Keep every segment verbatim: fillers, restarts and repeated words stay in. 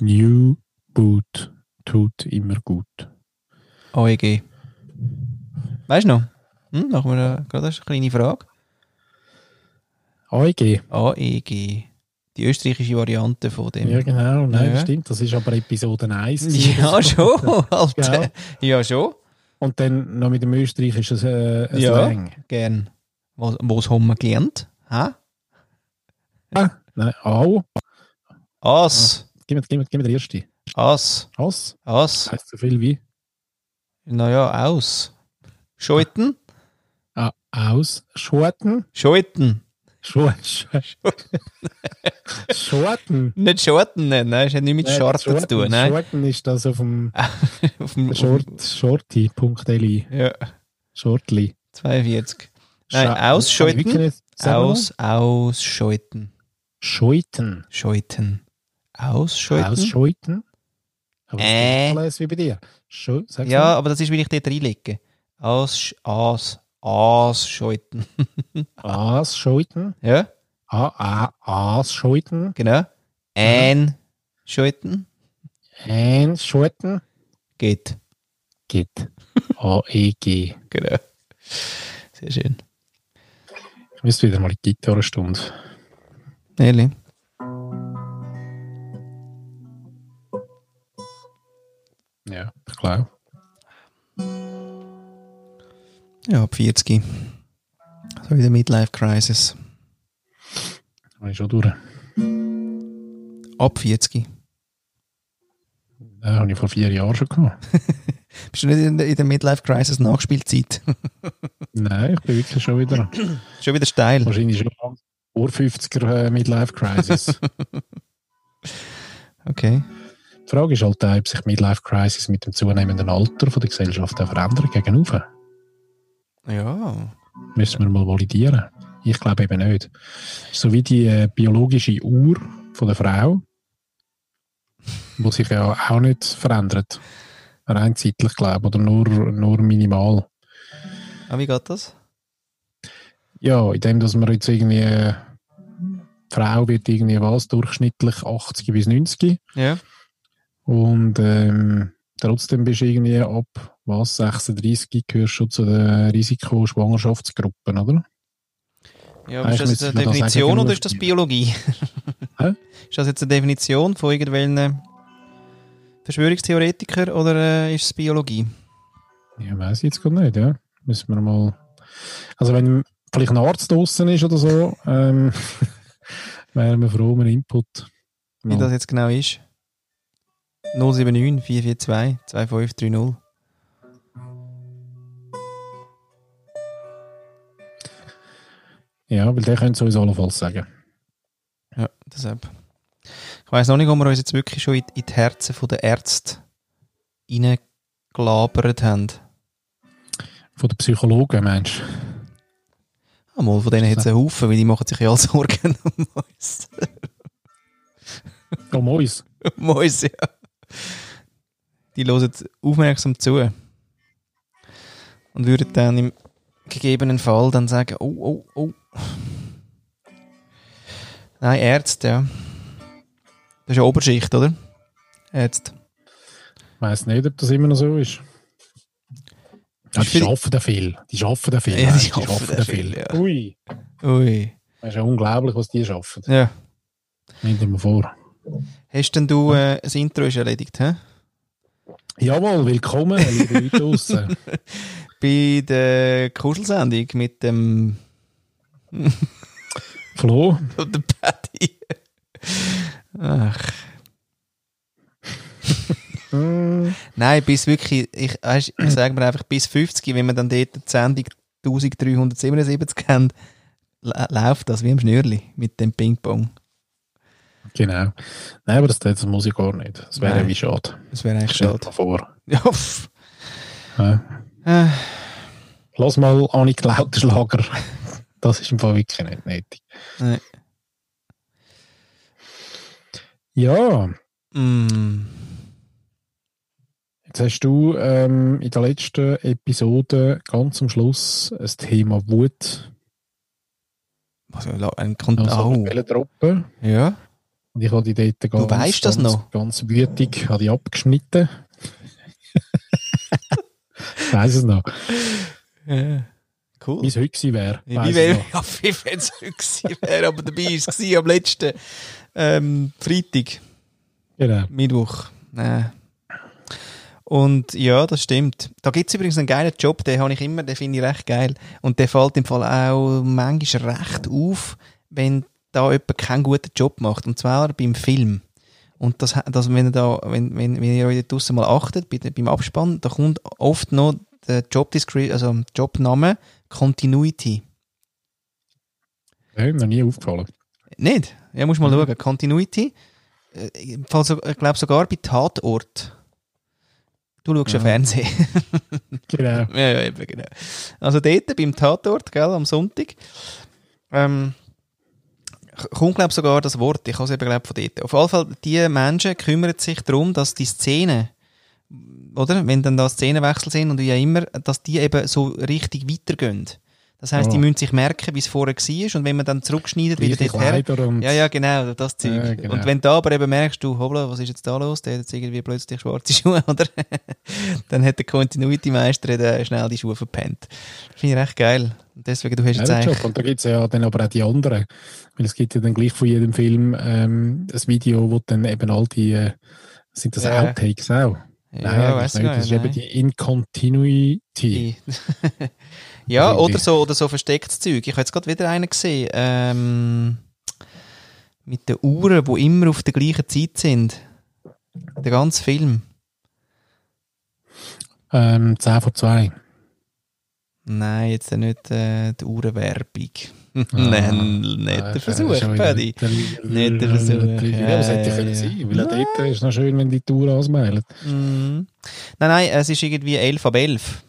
New Boot tut immer gut. A E G. Weißt du noch? Hm, machen wir gerade eine kleine Frage. A E G. A E G. Die österreichische Variante von dem. Ja, genau. Nein, ja. Stimmt. Das ist aber Episode eins. Ja, schon, Alter. Ja, schon. Und dann noch mit dem Österreich ist es äh, ein ja, Slang. Gern. Was, was haben wir gelernt? Hä? Ah, nein, au. Ass. Ah, gib, gib, gib mir den ersten. Ass. Ass? Ass. Heißt so viel wie? Naja, aus. Schalten. Ah, aus. Schalten. Schalten. Schorten. Nicht Schorten, nein, das hat nichts mit Schorten zu tun. Nein. Schorten ist das auf dem, auf dem Short, Shorty.li. Ja. Shortly. zweiundvierzig. Nein, Scha- ausschalten. Aus, ausschalten. Scheuten. Scheuten. Ausschalten. Ausschalten. Aber das äh. ist alles wie bei dir. Scho- sag's ja, mal. Aber das ist, wie ich dort reinlege. Aus, aus. Ausschalten. Ausschalten? Ja. A, a, ausschalten. Genau. Einschalten. Einschalten. Geht. Geht. A E G. Genau. Sehr schön. Ich müsste wieder mal die Gitarrenstunde. Ehrlich? Ja, ich glaube. Ja, ab vierzig. So wie der Midlife-Crisis. Da bin ich schon durch. Ab vierzig? Das habe ich vor vier Jahren schon gehabt. Bist du nicht in der Midlife-Crisis-Nachspielzeit? Nein, ich bin wirklich schon wieder. Schon wieder steil. Wahrscheinlich schon vor fünfziger Midlife-Crisis. Okay. Die Frage ist halt, ob sich Midlife-Crisis mit dem zunehmenden Alter von der Gesellschaft auch verändert gegenüber. Ja. Müssen wir mal validieren. Ich glaube eben nicht. So wie die äh, biologische Uhr von der Frau, die sich ja auch nicht verändert. Rein zeitlich, glaube ich, oder nur, nur minimal. Ah, wie geht das? Ja, indem, dass man jetzt irgendwie äh, die Frau wird irgendwie was, durchschnittlich achtzig bis neunzig. Ja. Und ähm, trotzdem bist du irgendwie ab was, sechsunddreißig gehörst schon zu den Risiko-Schwangerschaftsgruppen, oder? Ja, aber ist das jetzt eine Definition oder ist das Biologie? Hä? Ist das jetzt eine Definition von irgendwelchen Verschwörungstheoretikern oder ist es Biologie? Ja, weiss ich jetzt gar nicht, ja. Müssen wir mal... Also wenn vielleicht ein Arzt draussen ist oder so, ähm, wären wir froh um einen Input. Mal. Wie das jetzt genau ist? null sieben neun vier vier zwei zwei fünf drei null. Ja, weil der könnte es uns allenfalls sagen. Ja, deshalb. Ich weiss noch nicht, ob wir uns jetzt wirklich schon in die Herzen der Ärzte reingelabert haben. Von den Psychologen, meinst du? Mal, von denen hat es einen Haufen, weil die machen sich ja alle Sorgen um uns. Um uns? Um uns, ja. Die hören aufmerksam zu. Und würden dann im gegebenen Fall dann sagen, oh, oh, oh. Nein, Ärzte, ja. Das ist ja Oberschicht, oder? Ärzte. Ich weiss nicht, ob das immer noch so ist. Ja, die arbeiten da viel. Die arbeiten da viel. Ja, die arbeiten da viel. viel. Ja. Ui. Ui. Das ist ja unglaublich, was die arbeiten. Ja. Nimm dir mal vor. Hast denn du äh, das Intro ist erledigt, hä? Jawohl, willkommen, liebe Leute draussen. Bei der Kuschelsendung mit dem Flo und dem Patty. Ach. Nein, bis wirklich, ich, weißt, ich sage mir einfach bis fünfzig, wenn wir dann dort die Sendung dreizehnhundertsiebenundsiebzig haben, la- läuft das wie im Schnürli mit dem Ping-Pong. Genau. Nein, aber das, das muss ich gar nicht. Das wäre ja wie schade. Das wäre eigentlich schade. Stell dir vor. Ja. Ja. Äh. Lass mal Annik Lauterschlager. Das ist im Fall wirklich nicht nötig. Nein. Ja. Mm. Jetzt hast du ähm, in der letzten Episode ganz am Schluss das Thema Wut. Also ein Kontakt. Eine Truppe. Ja. Und ich habe die dort ganz, du weißt das ganz, noch? ganz wütig habe ich abgeschnitten. Ich weiss es noch. Ja, cool. Wie es heute wäre. Wie wäre es heute wäre, aber dabei war es am letzten ähm, Freitag. Genau. Mittwoch. Nein. Und ja, das stimmt. Da gibt es übrigens einen geilen Job, den habe ich immer, den finde ich recht geil. Und der fällt im Fall auch manchmal recht auf, wenn da jemand keinen guten Job macht. Und zwar beim Film. Und das, das, wenn, ihr da, wenn, wenn, wenn ihr euch da draussen mal achtet, bei, beim Abspann, da kommt oft noch der Jobdescri- also Jobname Continuity. Nein, noch nie aufgefallen. Nicht? Ja, musst mal mhm. schauen. Continuity. Ich glaube sogar bei Tatort. Du schaust ja Fernsehen. Genau. Ja, ja, eben, genau. Also dort, beim Tatort, gell, am Sonntag, ähm, kommt, glaube ich, sogar das Wort. Ich habe es eben, glaube von dort. Auf jeden Fall, die Menschen kümmern sich darum, dass die Szenen, oder, wenn dann da Szenenwechsel sind und wie auch immer, dass die eben so richtig weitergehen. Das heisst, oh. die müssen sich merken, wie es vorher war. Und wenn man dann zurückschneidet, wieder dorthin. Ja, ja, genau, das Zeug. Ja, genau. Und wenn du aber eben merkst, du, hoppla, was ist jetzt da los? Der hat jetzt irgendwie plötzlich schwarze Schuhe, oder? Dann hat der Continuity-Meister schnell die Schuhe verpennt. Das finde ich recht geil. Und deswegen, du hast jetzt eigentlich... Und da gibt es ja dann aber auch die anderen. Weil es gibt ja dann gleich von jedem Film ähm, ein Video, wo dann eben all die... Äh, sind das ja. Outtakes auch? Ja, nein, weiss ich nicht. Das ist nein. eben die Incontinuity. Ja, oder so, oder so verstecktes Zeug. Ich habe jetzt gerade wieder einen gesehen. Ähm, mit den Uhren, die immer auf der gleichen Zeit sind. Der ganze Film. Ähm, zehn vor zwei. Nein, jetzt nicht äh, die Uhrenwerbung. Ah, nein, nicht der Versuch, Paddy. Nicht der Versuch. Ja, was hätte ich sein? Weil auch dort ist es noch schön, wenn die die Uhr ausmeilen. Mm. Nein, nein, es ist irgendwie elf ab elf.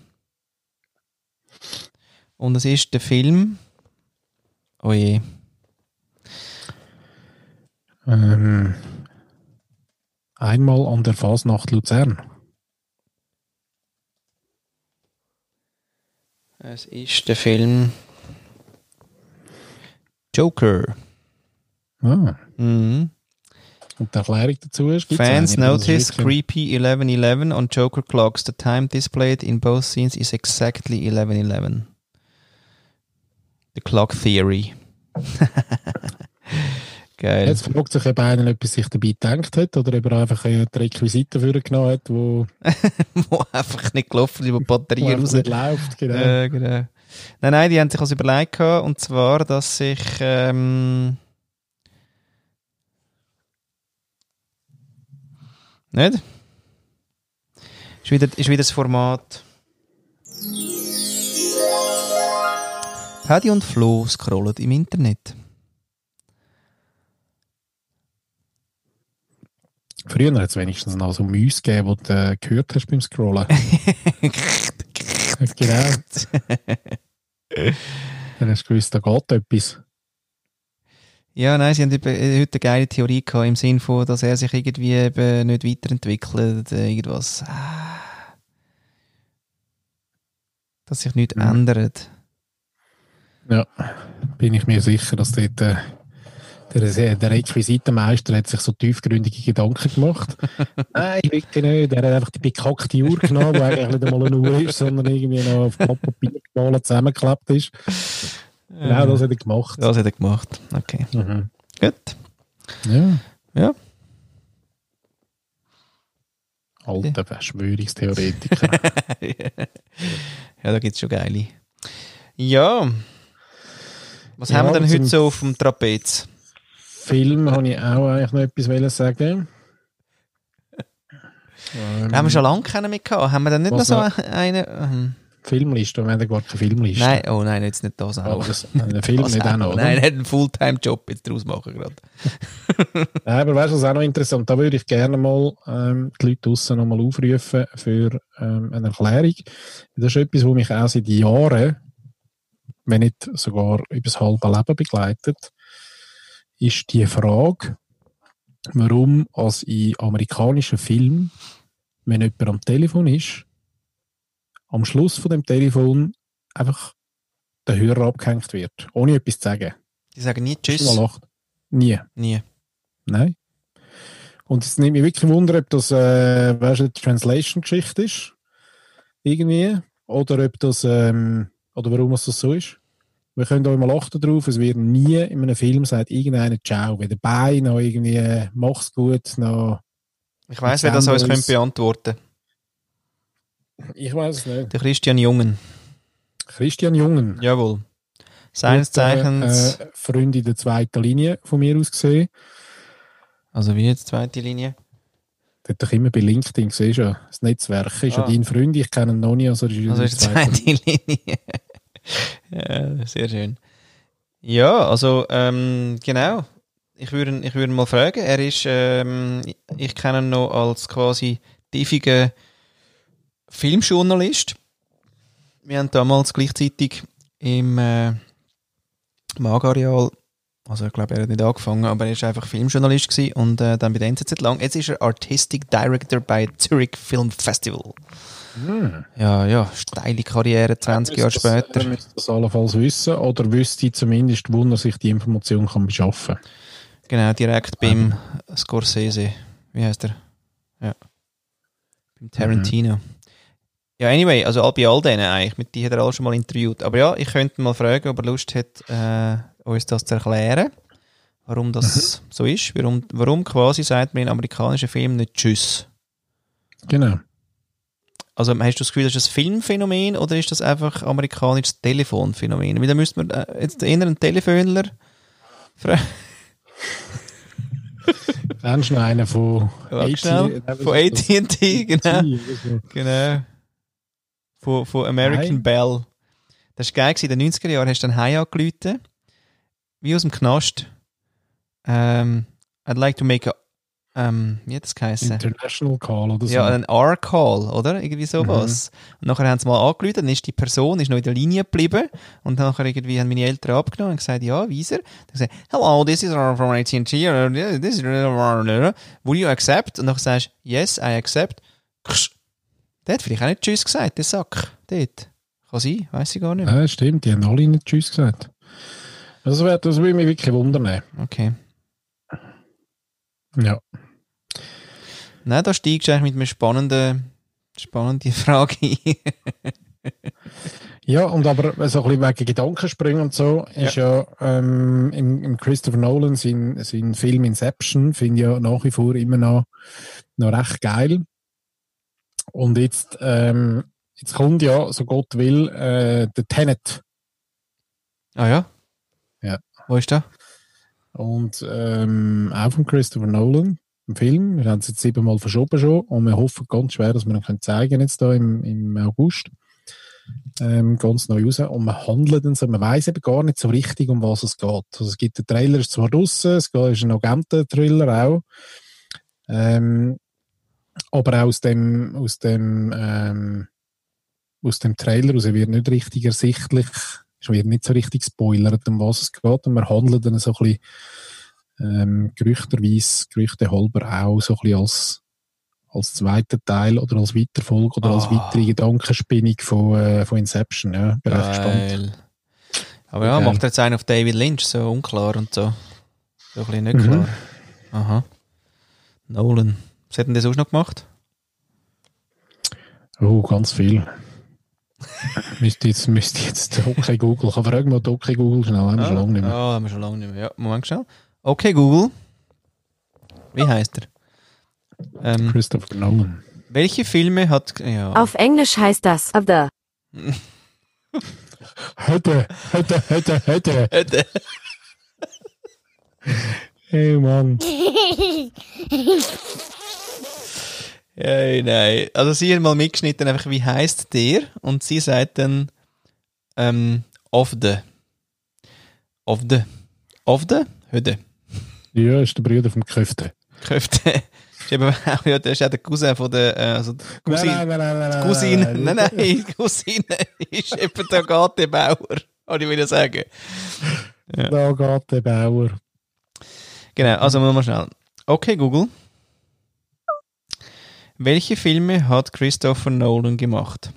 Und es ist der Film. Oh je. Ähm, einmal an der Fasnacht Luzern. Es ist der Film Joker. Ah. Mhm. Und die Erklärung dazu ist... Fans notice creepy eleven eleven on Joker clocks. The time displayed in both scenes is exactly eleven eleven. The Clock Theory. Geil. Jetzt fragt sich eben einer, ob er sich dabei gedacht hat oder ob er einfach die Requisiten für genommen hat, wo wo einfach nicht gelaufen ist, wo die Batterie raus. Nicht läuft, genau. Äh, genau. Nein, nein, die haben sich was überlegt gehabt, und zwar, dass sich ähm, nicht? Ist wieder, ist wieder das Format. Paddy und Flo scrollen im Internet. Früher hat es wenigstens noch so Mäuse gegeben, die du gehört hast beim Scrollen. Genau. Dann hast du gewusst, da geht etwas. Ja, nein, sie haben heute eine geile Theorie gehabt, im Sinne von, dass er sich irgendwie eben nicht weiterentwickelt, irgendwas. Dass sich nichts mhm. ändert. Ja, bin ich mir sicher, dass dort äh, der, der Requisitenmeister hat sich so tiefgründige Gedanken gemacht. Nein, wirklich nicht. Er hat einfach die bekackte Uhr genommen, die eigentlich nicht einmal eine Uhr ist, sondern irgendwie noch auf Papier gemahlen zusammengeklebt ist. Genau, das hat er gemacht. Das hat er gemacht, okay. Mhm. Gut. Ja. Ja. Alter Verschwörungstheoretiker. Ja, da gibt es schon geile. Ja. Was ja, haben wir denn heute so auf dem Trapez? Film habe ich auch eigentlich noch etwas sagen. ähm, haben wir schon lange keinen mehr gehabt. Haben wir dann nicht noch so noch? eine... Ähm. Filmliste, wir haben ja gar keine Filmliste. Nein, oh nein, jetzt nicht das auch. Einen Film nicht auch noch, oder? Nein, nicht einen Fulltime-Job jetzt daraus machen gerade. Nein, aber weißt du, das ist auch noch interessant. Da würde ich gerne mal ähm, die Leute draussen noch mal aufrufen für ähm, eine Erklärung. Das ist etwas, was mich auch seit Jahren... wenn nicht sogar über das halbe Leben begleitet, ist die Frage, warum als in amerikanischen Filmen, wenn jemand am Telefon ist, am Schluss von dem Telefon einfach der Hörer abgehängt wird, ohne etwas zu sagen. Die sagen nie Tschüss? Nie. Nie. Nein. Und es nimmt mich wirklich Wunder, ob das äh, weißt du, eine Translation-Geschichte ist. Irgendwie. Oder ob das, ähm, oder warum es das so ist. Wir können auch mal achten drauf, es wird nie in einem Film sagt irgendeiner Ciao, weder bei noch irgendwie mach's gut, noch... Ich weiss, wer das alles könnte beantworten. Ich weiss es nicht. Der Christian Jungen. Christian Jungen? Jawohl. Seines Zeichens... Äh, Freund in der zweiten Linie, von mir aus gesehen. Also wie jetzt zweite Linie? Das hat doch immer bei LinkedIn gesehen, schon. Das Netzwerk ist ah. ja dein Freund, ich kenne ihn noch nie. Also ist, also ist zweite Linie. Ja, sehr schön. Ja, also ähm, genau. Ich würde ich würde mal fragen. Er ist, ähm, ich kenne ihn noch als quasi tiefigen Filmjournalist. Wir haben damals gleichzeitig im äh, Magareal, also ich glaube, er hat nicht angefangen, aber er war einfach Filmjournalist gewesen und äh, dann bei der N Z Z lang. Jetzt ist er Artistic Director bei Zürich Film Festival. Hm. Ja, ja, steile Karriere, zwanzig Jahre später. Er müsste das allenfalls wissen oder wüsste zumindest, wo er sich die Information kann beschaffen kann. Genau, direkt beim ähm. Scorsese. Wie heißt er? Ja. Beim Tarantino. Mhm. Ja, anyway, also all bei all denen eigentlich. Mit die hat er alle schon mal interviewt. Aber ja, ich könnte mal fragen, ob er Lust hat, äh, uns das zu erklären, warum das mhm. so ist. Warum, warum quasi sagt man in amerikanischen Filmen nicht Tschüss. Genau. Also hast du das Gefühl, das ist ein Filmphänomen oder ist das einfach amerikanisches Telefonphänomen? Weil da müsste man äh, jetzt eher einen Telefonler fragen. Dann schon einer von A T und T, genau. genau. Von, von American Nein. Bell. Das war geil, in den neunziger Jahren hast du dann heim angerufen, wie aus dem Knast. Um, I'd like to make a Ähm, wie hat das geheißen? International Call oder so. Ja, ein R-Call, oder? Irgendwie sowas. Mhm. Und nachher haben sie mal angerufen, dann ist die Person ist noch in der Linie geblieben und nachher irgendwie haben meine Eltern abgenommen und gesagt, ja, Wieser. Dann gesagt, hello, this is from A T and T, this is... Will you accept? Und dann sagst du, yes, I accept. Der hat vielleicht auch nicht Tschüss gesagt, der Sack. Dort. Kann sein, weiss ich gar nicht mehr. Ja, stimmt, die haben alle nicht Tschüss gesagt. Das würde mich wirklich wundern. Okay. Ja. Nein, da steigst du eigentlich mit einer spannenden, spannenden Frage ein. Ja, und aber so ein bisschen wegen Gedankensprüngen und so, ja. ist ja ähm, im, im Christopher Nolan sein, sein Film Inception, finde ich ja nach wie vor immer noch, noch recht geil. Und jetzt, ähm, jetzt kommt ja, so Gott will, äh, der Tenet. Ah ja? Ja. Wo ist der? Und ähm, auch von Christopher Nolan. Im Film. Wir haben es jetzt siebenmal verschoben schon und wir hoffen ganz schwer, dass wir ihn zeigen können jetzt da im, im August. Ähm, ganz neu raus. Und man handelt und so. Man weiss eben gar nicht so richtig, um was es geht. Also es gibt den Trailer, ist zwar draussen, es ist ein Agenten-Thriller auch. Ähm, aber auch aus dem, aus dem, ähm, aus dem Trailer raus wird nicht richtig ersichtlich, es wird nicht so richtig spoilert, um was es geht. Und man handelt dann so ein bisschen Ähm, gerüchterweise, gerüchtehalber auch so ein bisschen als, als zweiter Teil oder als Weiterfolge oder oh. als weitere Gedankenspinnung von, äh, von Inception. Ja, bin echt gespannt. Aber ja, macht er jetzt einen auf David Lynch, so unklar und so. So ein bisschen nicht klar. Mhm. Aha. Nolan. Was hat denn der sonst noch gemacht? Oh, ganz viel. müsste jetzt, müsste jetzt okay Google. Ich kann fragen, mal okay Google schnell. Haben wir ah. schon lange nicht mehr. Ah, haben wir schon lange nicht mehr. Ja, Moment schnell. Okay, Google. Wie heißt er? Ähm, Christopher Nolan. Welche Filme hat... Ja. Auf Englisch heißt das Other. Heute, heute, heute, heute. Heute. Hey, Mann. Hey, nein. Also sie hat mal mitgeschnitten, einfach wie heißt der? Und sie sagt dann ähm, Of the. Of the. Of the? Heute. Ja, ist der Bruder vom Köfte. Köfte. Das ist auch der Cousin von der... Also die Cousine. Nein, nein, nein. Die Cousine, nein, nein, die Cousine ist eben der Gartenbauer. Kann ich wieder sagen. Ja. Der Gartenbauer. Genau, also machen wir schnell. Okay, Google. Welche Filme hat Christopher Nolan gemacht?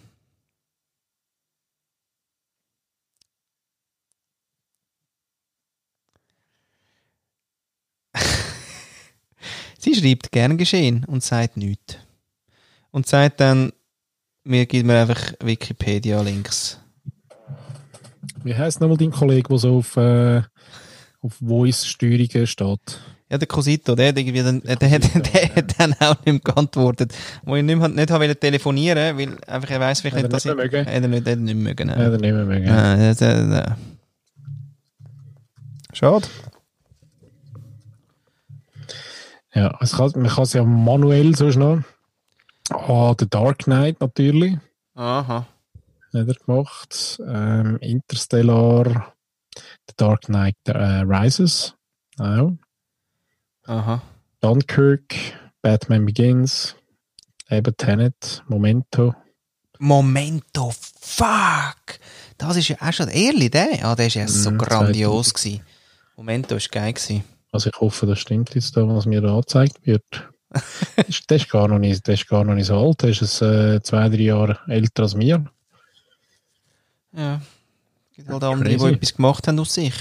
Sie ist schreibt gern geschehen und sagt nichts. Und sagt dann, mir gibt mir einfach Wikipedia-Links. Wie heisst nochmal dein Kollege, der so auf, äh, auf Voice-Steuerungen steht? Ja, der Cosito, der, der, der, der, der, der hat dann auch nicht mehr geantwortet. Wo ich nicht mehr, nicht mehr telefonieren wollte, weil einfach, er weiss vielleicht nicht, dass ich... Hat er nicht mehr mögen? Hat er nicht mehr mögen. Nein, nein. Schade. Ja, es kann, man kann es ja manuell so schnell. Ah, The Dark Knight natürlich. Aha. Hat er gemacht. Ähm, Interstellar. The Dark Knight äh, Rises. Auch. Aha. Dunkirk. Batman Begins. Eben Tenet. Memento. Memento, fuck! Das ist ja auch schon ehrlich, der? Ah, der war ja so mm, grandios. Gewesen. Memento war geil. Gewesen. Also ich hoffe, das stimmt jetzt da, was mir da angezeigt wird. Das ist, das ist gar noch nicht, das ist gar noch nicht so alt. Das ist äh, zwei, drei Jahre älter als mir. Ja. Es gibt halt andere, die etwas gemacht haben aus sich.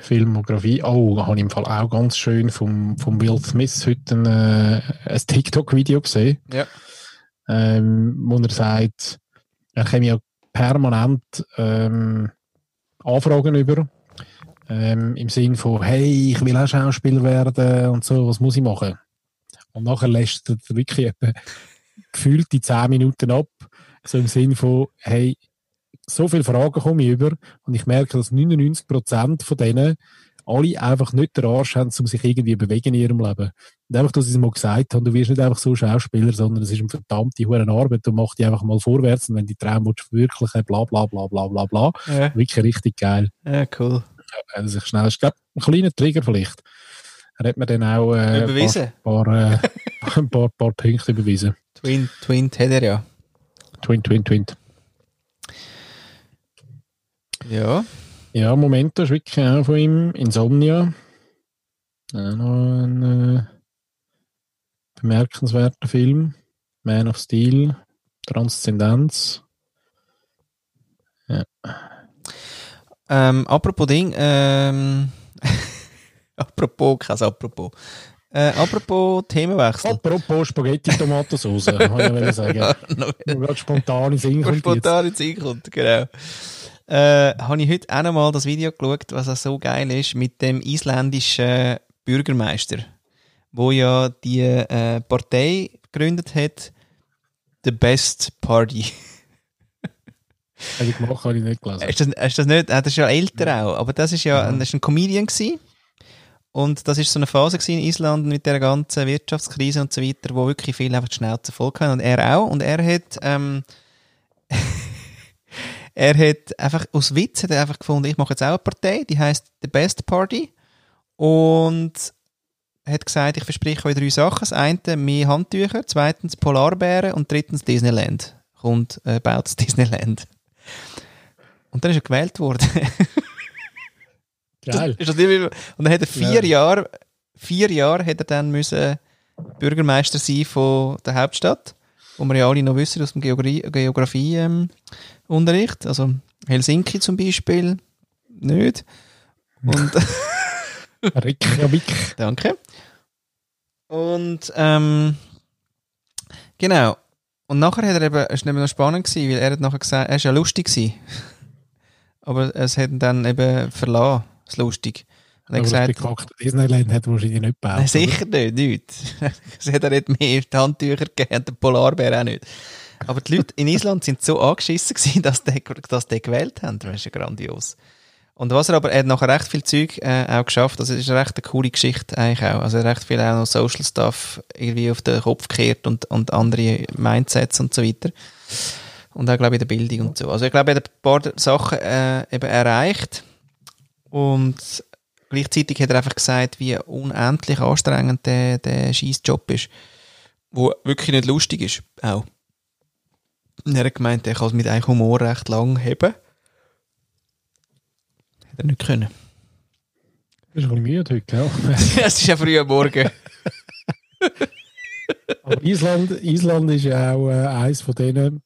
Filmografie. Oh, da habe ich im Fall auch ganz schön vom, vom Will Smith heute ein, äh, ein TikTok-Video gesehen. Ja. Ähm, wo er sagt, er käme ja permanent ähm, Anfragen über. Ähm, im Sinn von, hey, ich will auch Schauspieler werden und so, was muss ich machen? Und nachher lässt er wirklich etwa gefühlt die zehn Minuten ab, so im Sinn von, hey, so viele Fragen komme ich über und ich merke, dass neunundneunzig Prozent von denen alle einfach nicht den Arsch haben, um sich irgendwie bewegen in ihrem Leben. Und einfach, dass ich es mal gesagt habe, du wirst nicht einfach so Schauspieler, sondern es ist eine verdammte hohe Arbeit, du machst dich einfach mal vorwärts und wenn die Traum verwirklichen, bla bla bla bla bla bla, ja. Wirklich richtig geil. Ja, cool. Ja, das ist schnell. Ich glaube, ein kleiner Trigger vielleicht. Er hat mir dann auch äh, überwiesen. Paar, paar, äh, ein paar, paar Punkte überwiesen. Twint, Twint hat er ja. Twint, Twint, Twint. Ja. Ja, Momento ist wirklich auch von ihm. Insomnia. Auch noch ein äh, bemerkenswerter Film. Man of Steel. Transzendenz. Ja. Ähm, apropos Ding, ähm, apropos, kein apropos, äh, apropos Themenwechsel. Apropos Spaghetti-Tomatensauce, kann ich sagen. Ja, gerade spontan ins Sinn kommt. Spontan ins Sinn kommt, genau. Äh, habe ich heute auch noch mal das Video geschaut, was auch so geil ist, mit dem isländischen Bürgermeister, der ja die äh, Partei gegründet hat, The Best Party. Habe ich gemacht, habe ich nicht gelesen. Ist das, ist das nicht? Das ist ja älter auch, aber das ist ja ein, das ist ein Comedian gewesen. Und das war so eine Phase in Island mit der ganzen Wirtschaftskrise und so weiter, wo wirklich viele einfach die Schnauze voll hatten. Und er auch. Und er hat, ähm, er hat einfach aus Witz hat er einfach gefunden, ich mache jetzt auch eine Partei, die heisst The Best Party. Und hat gesagt, ich verspreche euch drei Sachen. Das eine, mehr Handtücher, zweitens Polarbären und drittens Disneyland. Kommt, äh, baut das Disneyland. Und dann ist er gewählt worden. Geil. Das, und dann hat er vier ja. Jahre, vier Jahre hat er dann müssen Bürgermeister sein von der Hauptstadt, wo wir ja alle noch wissen aus dem Geografie-Unterricht. Ähm, also Helsinki zum Beispiel nicht. Und Reykjavik. Danke. Und ähm, genau. Und nachher hat er eben, es war nicht mehr spannend gewesen, weil er hat nachher gesagt, er war ja lustig gewesen. Aber es hat ihn dann eben verlassen, das Lustig. Und er hat gesagt, Disneyland hat wahrscheinlich nicht gebaut. Sicher nicht, nicht. Es hat er nicht mehr die Handtücher gegeben und den Polarbär auch nicht. Aber die Leute in Island sind so angeschissen gewesen, dass die, dass die gewählt haben. Das ist ja grandios. Und was er aber, er hat nachher recht viel Zeug äh, auch geschafft. Also es ist eine recht coole Geschichte eigentlich auch. Also er hat recht viel auch noch Social Stuff irgendwie auf den Kopf gekehrt und, und andere Mindsets und so weiter. Und auch, glaube ich, in der Bildung und so. Also ich glaube, er hat ein paar Sachen äh, eben erreicht. Und gleichzeitig hat er einfach gesagt, wie unendlich anstrengend der, der Scheissjob ist. Wo wirklich nicht lustig ist. Auch. Und er hat gemeint, er kann es mit einem Humor recht lang heben. Hätte er nicht können. Du bist wohl müde heute, gell? Es ist ja früh am Morgen. Aber Island, Island ist ja auch äh, eines von diesen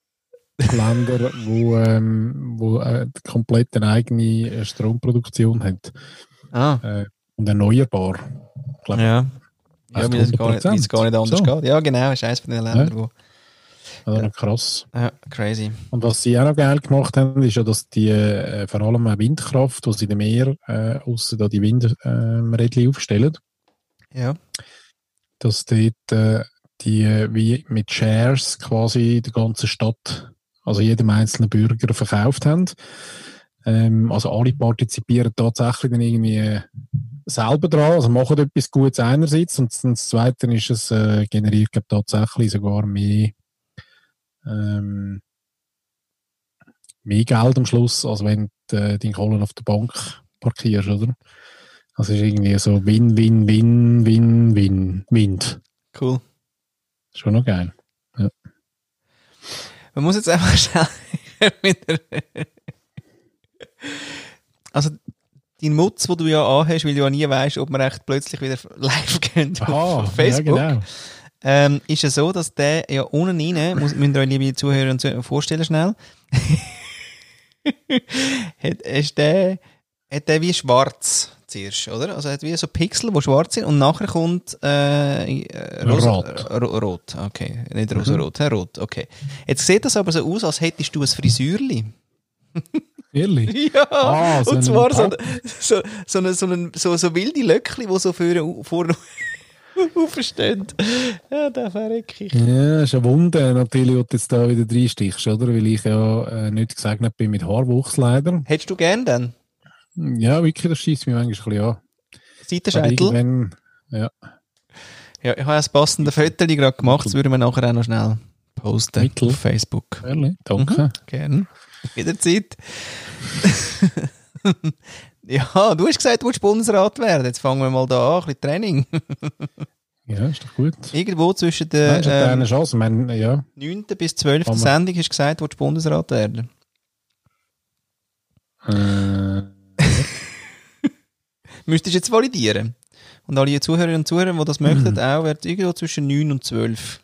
Ländern, wo, ähm, wo äh, komplett eine eigene Stromproduktion hat. Ah. Äh, und erneuerbar. Glaub. Ja. Ja, wie es gar nicht anders so. geht. Ja, genau, ist eines von den Ländern, ja. wo... Also krass. Ja, crazy. Und was sie auch noch geil gemacht haben, ist ja, dass die äh, vor allem auch Windkraft, die sie in dem Meer äh, aussen da die Windrädchen äh, aufstellen, ja. dass dort äh, die wie mit Shares quasi die ganze Stadt, also jedem einzelnen Bürger verkauft haben. Ähm, also alle partizipieren tatsächlich dann irgendwie selber dran, also machen etwas Gutes einerseits und das Zweite ist, es äh, generiert glaub, tatsächlich sogar mehr Ähm, mehr Geld am Schluss, als wenn du äh, deine Kohlen auf der Bank parkierst, oder? Das ist irgendwie so Win, Win, Win, Win, Win, Wind. Cool. Schon noch geil. Ja. Man muss jetzt einfach schnell mit der also dein Mutz, den du ja anhast, weil du ja nie weißt, ob man echt plötzlich wieder live geht Aha, auf Facebook. Ja, genau. Ähm, ist es ja so, dass der ja unten rein, muss, müsst ihr euch liebe Zuhörer und Zuhörer vorstellen schnell, hat, ist der, hat der wie schwarz zuerst, oder? Also hat wie so Pixel, die schwarz sind und nachher kommt äh, äh, rosa, rot. Ro- rot, okay. Nicht rosa-rot, mhm. rot, okay. Jetzt sieht das aber so aus, als hättest du ein Frisürli. Ehrlich? Ja, ah, so und zwar so, so, so, eine, so, eine, so, so wilde Löckchen, die so vorne... vorne aufstehen. Ja, das wäre ich. Ja, ist ein Wunder natürlich, ob du jetzt da wieder reinstichst, oder? Weil ich ja äh, nicht gesegnet bin mit Haarwuchs leider. Hättest du gern dann? Ja, wirklich, das schießt mich manchmal ein bisschen an. Seitenscheitel? Ja. Ja, ich habe ein passendes Foto gerade gemacht, das würden wir nachher auch noch schnell posten Mittel. Auf Facebook. Ehrlich? Danke. Mhm, gerne. Jederzeit. Ja, du hast gesagt, du willst Bundesrat werden. Jetzt fangen wir mal da an, ein bisschen Training. Ja, ist doch gut. Irgendwo zwischen der Nein, ähm, Chance. Meine, ja. neunten bis zwölften Aber. Sendung hast du gesagt, du willst Bundesrat werden. Äh. Müsstest du jetzt validieren. Und alle Zuhörerinnen und Zuhörer, die das mhm. möchten, auch werden irgendwo zwischen neun und zwölf.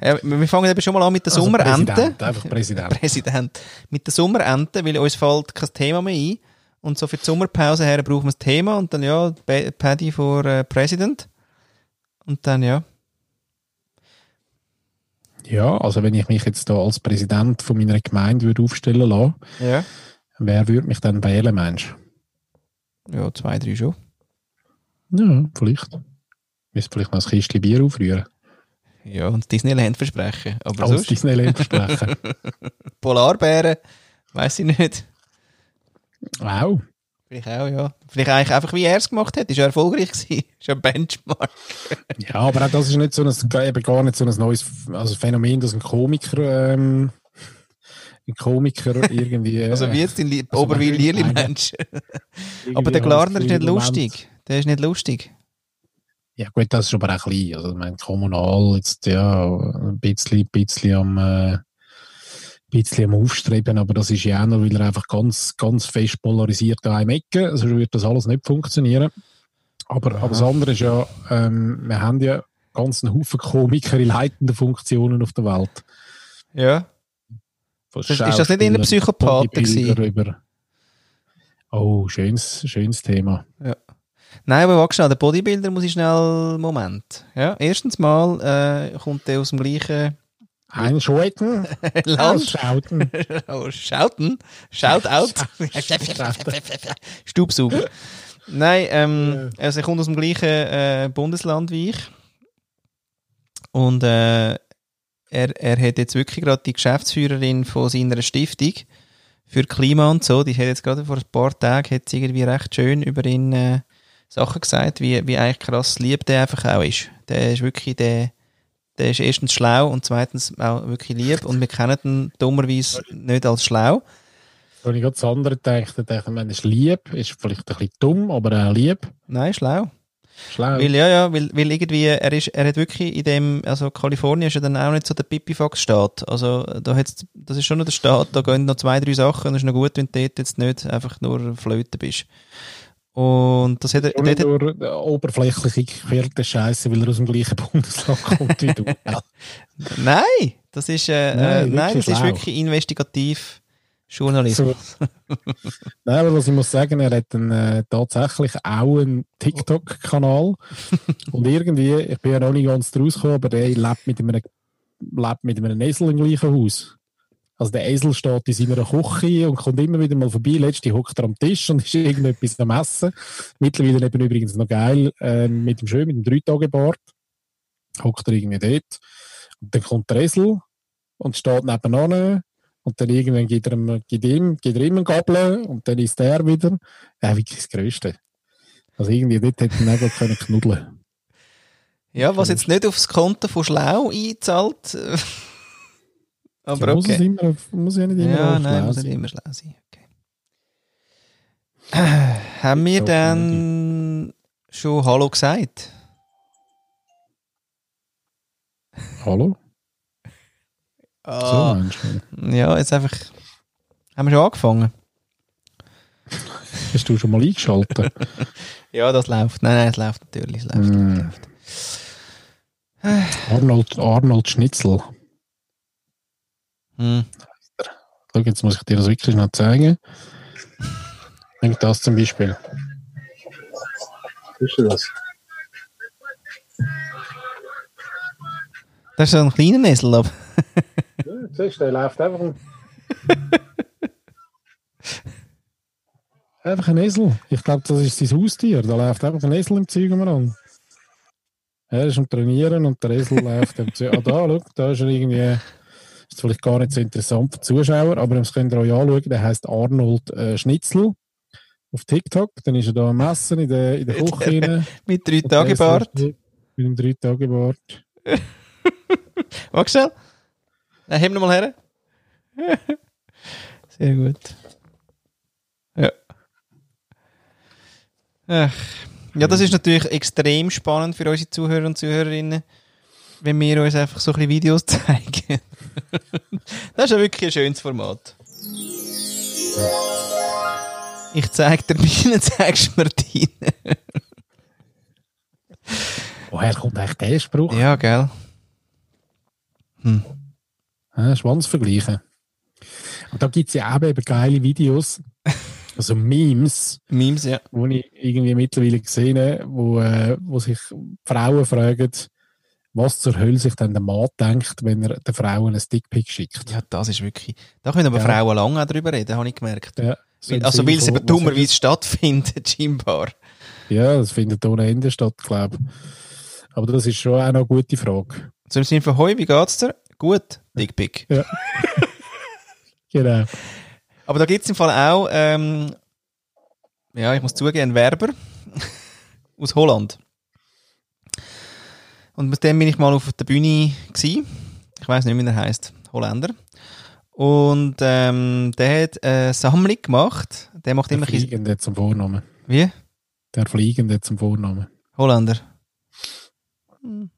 Ja, wir fangen eben schon mal an mit der also Sommerente. Präsident, einfach Präsident. Präsident. Mit der Sommerente, weil uns fällt kein Thema mehr ein. Und so für die Sommerpause her brauchen wir ein Thema und dann ja, Paddy for äh, President. Und dann ja. Ja, also wenn ich mich jetzt da als Präsident von meiner Gemeinde würde aufstellen lassen, ja. wer würde mich dann wählen, Mensch? Ja, zwei, drei schon. Ja, vielleicht. Müsste vielleicht noch ein Kistchen Bier aufrühren. Ja, und Disneyland versprechen. Aber sonst? Disneyland versprechen. Polarbären, weiss ich nicht. Wow. Vielleicht auch, ja. Vielleicht eigentlich einfach, wie er es gemacht hat. Ist ja erfolgreich gewesen. Ist ja ein Benchmark. Ja, aber auch das ist nicht so ein, eben gar nicht so ein neues also Phänomen, dass ein Komiker ähm, ein Komiker irgendwie... Äh, also wie jetzt die also Oberwil-Lierli-Menschen. Aber der Glarner ist nicht lustig. Der ist nicht lustig. Ja gut, das ist aber auch klein. Also ich meine, kommunal jetzt ja ein bisschen, bisschen am... Äh, Ein bisschen am Aufstreben, aber das ist ja auch noch, weil er einfach ganz, ganz fest polarisiert an einem Ecke, sonst also wird das alles nicht funktionieren. Aber, aber das andere ist ja, ähm, wir haben ja ganz einen Haufen Komiker in leitenden Funktionen auf der Welt. Ja. Das, ist das nicht in der Psychopathen? Oh, schönes, schönes Thema. Ja. Nein, aber warte schnell, der Bodybuilder muss ich schnell... Moment. Ja, erstens mal äh, kommt der aus dem gleichen... Einschalten, ausschalten. Ausschalten? Shout out. Staubsauger. Nein, ähm, also er kommt aus dem gleichen äh, Bundesland wie ich. Und äh, er, er hat jetzt wirklich gerade die Geschäftsführerin von seiner Stiftung für Klima und so, die hat jetzt gerade vor ein paar Tagen hat irgendwie recht schön über ihn äh, Sachen gesagt, wie, wie eigentlich krass lieb der einfach auch ist. Der ist wirklich der... Der ist erstens schlau und zweitens auch wirklich lieb. Und wir kennen ihn dummerweise nicht als schlau. Wenn ich gerade das andere denke, denke ich, man ist lieb, ist vielleicht ein bisschen dumm, aber auch lieb. Nein, schlau. Schlau. Weil, ja, ja, weil, weil irgendwie, er ist, er hat wirklich in dem, also Kalifornien ist ja dann auch nicht so der Pipifax-Staat. Also da hat's, das ist schon noch der Staat, da gehen noch zwei, drei Sachen und es ist noch gut, wenn du dort jetzt nicht einfach nur flöten bist. Und das hat er... Nicht nur hat, oberflächliche gequirlte Scheiße, weil er aus dem gleichen Bundesland kommt wie du. Nein, das ist, äh, nein, äh, nein, das ist wirklich investigativ Journalismus. So. Nein, aber was ich muss sagen, er hat einen, äh, tatsächlich auch einen TikTok-Kanal. Und irgendwie, ich bin ja noch nicht ganz draus gekommen, aber der lebt mit einem, lebt mit einem Esel im gleichen Haus. Also der Esel steht in seiner Küche und kommt immer wieder mal vorbei. Letztens hockt er am Tisch und ist irgendetwas am Essen. Mittlerweile eben übrigens noch geil, äh, mit dem schön, mit dem Drei-Tage-Bart. Hockt er irgendwie dort. Und dann kommt der Esel und steht nebenan. Und dann irgendwann gibt er ihm, gibt ihm, gibt er ihm einen Gabel und dann isst er wieder. Ja, wirklich das Größte. Also irgendwie dort hätte man auch können knuddeln. Ja, was jetzt nicht aufs Konto von Schlau einzahlt. Aber ja, okay. Muss, es immer, muss ja nicht immer ja, nein, schlau muss sein. Ja, nein, muss nicht immer schlau sein. Okay. Äh, haben wir dann schon Hallo gesagt? Hallo? Ah, so, ja, jetzt einfach. Haben wir schon angefangen? Hast du schon mal eingeschaltet? Ja, das läuft. Nein, nein, es läuft natürlich. Es läuft, mm. es läuft. Arnold, Arnold Schnitzel. Mm. Schau, jetzt muss ich dir das wirklich noch zeigen. Nimm das zum Beispiel. Was ist das? Das ist so ein kleiner Esel, aber. Ja, siehst du, der läuft einfach. Einfach ein Esel. Ich glaube, das ist sein Haustier. Da läuft einfach ein Esel im Zeug an. Er ist am Trainieren und der Esel läuft im Zeug. Ah, da, schau, da ist er irgendwie. Ist vielleicht gar nicht so interessant für die Zuschauer, aber das könnt ihr euch anschauen. Der heisst Arnold äh, Schnitzel auf TikTok. Dann ist er da am Essen in der, in der Küche. Mit drei Tage Bart. Mit einem drei Tage Bart. Magst du? Nein, heb nochmal her. Sehr gut. Ja. Ach. Ja, das ist natürlich extrem spannend für unsere Zuhörer und Zuhörerinnen, wenn wir uns einfach so ein bisschen Videos zeigen. Das ist ja wirklich ein schönes Format. Ich zeig dir meine, zeigst mir deine. Woher kommt eigentlich der Spruch? Ja, gell. Hm. Ja, Schwanz vergleichen. Und da gibt es ja auch eben geile Videos, also Memes, Memes, ja, wo ich irgendwie mittlerweile gesehen habe, wo, äh, wo sich Frauen fragen, was zur Hölle sich denn der Mann denkt, wenn er den Frauen ein Dickpic schickt. Ja, das ist wirklich... Da können aber ja. Frauen lange auch drüber reden, habe ich gemerkt. Ja, so weil, also weil es eben dummerweise stattfindet, scheinbar. Ja, das findet ohne Ende statt, glaube ich. Aber das ist schon auch noch eine gute Frage. So im Sinne von, hoi, wie geht's dir? Gut, Dickpick. Ja. Genau. Aber da gibt es im Fall auch, ähm, ja, ich muss zugeben, einen Werber aus Holland. Und mit dem bin ich mal auf der Bühne gsi. Ich weiss nicht, wie er heisst. Holländer. Und ähm, der hat eine Sammlung gemacht. Der macht der immer... Der Fliegende zum Vornamen. Wie? Der Fliegende zum Vornamen. Holländer. Hm.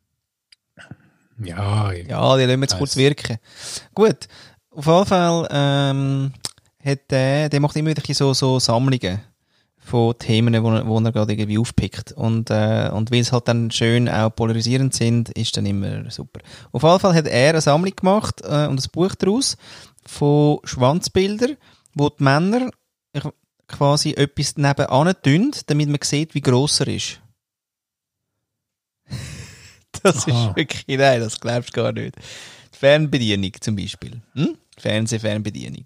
Ja, ja, die lassen wir jetzt kurz wirken. Gut, auf jeden Fall ähm, hat der, der macht immer wieder so, so Sammlungen von Themen, wo er, wo er gerade irgendwie aufpickt. Und, äh, und weil es halt dann schön auch polarisierend sind, ist dann immer super. Auf jeden Fall hat er eine Sammlung gemacht äh, und ein Buch daraus von Schwanzbildern, wo die Männer quasi etwas nebenan tun, damit man sieht, wie gross er ist. Das Aha. ist wirklich, nein, das glaubst du gar nicht. Die Fernbedienung zum Beispiel. Hm? Fernseh-Fernbedienung.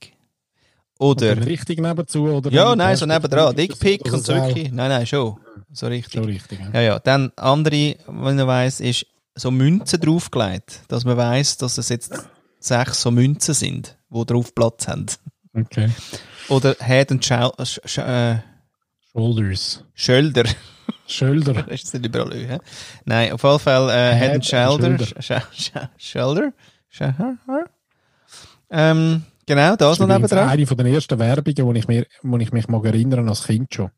Oder... richtig nebenzu? Oder ja, nein, so nebendran. Dickpick und so wirklich. Nein, nein, schon. So richtig. Schon richtig, ja. Ja, ja. Dann andere, was ich noch weiss, ist so Münzen draufgelegt, dass man weiss, dass es jetzt sechs so Münzen sind, die drauf Platz haben. Okay. Oder Head and Schau... Sch- Sch- Shoulders. Schölder. Schölder. Das ist nicht überall, he? Nein, auf jeden Fall äh, Head and Shoulder. Shoulder. Ähm, genau, das noch neben dran. Das war eine von den ersten Werbungen, die ich, mir, wo ich mich mag erinnern als Kind schon.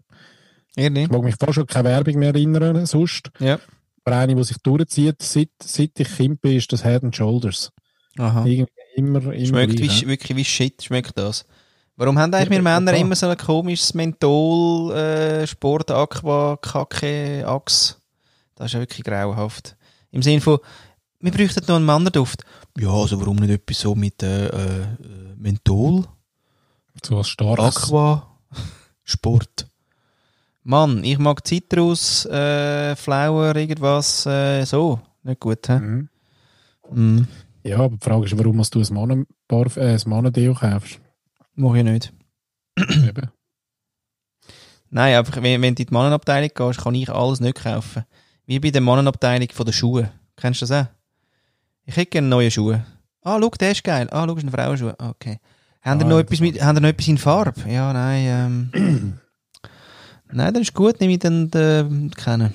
Ehrlich? Ich mag mich fast schon keine Werbung mehr erinnern, sonst. Ja. Aber eine, die sich durchzieht, seit, seit ich Kind bin, ist das Head and Shoulders. Aha. Irgendwie immer, immer schmeckt wie, wirklich wie Shit, schmeckt das. Warum haben eigentlich wir Männer immer so ein komisches Menthol, äh, Sport, Aqua, Kacke, Axe? Das ist ja wirklich grauenhaft. Im Sinne von, wir bräuchten noch einen Männerduft. Ja, also warum nicht etwas so mit äh, äh, Menthol? So was Starkes. Aqua, Sport. Mann, ich mag Zitrus, äh, Flower, irgendwas, äh, so. Nicht gut, hä? Mhm. Mhm. Ja, aber die Frage ist, warum musst du ein Mannendeo äh, Mannen kaufst? Mach ich nicht. Eben. Nein, einfach, wenn, wenn du in die Mannenabteilung gehst, kann ich alles nicht kaufen. Wie bei der Mannenabteilung von den Schuhen. Kennst du das auch? Ich hätte gerne neue Schuhe. Ah, schau, der ist geil. Ah, schau, ist ein Frauenschuh. Okay. Haben ah, ihr noch etwas mit, haben ihr noch etwas in Farbe? Ja, nein, ähm... Nein, das ist gut, nehme ich dann den kennen.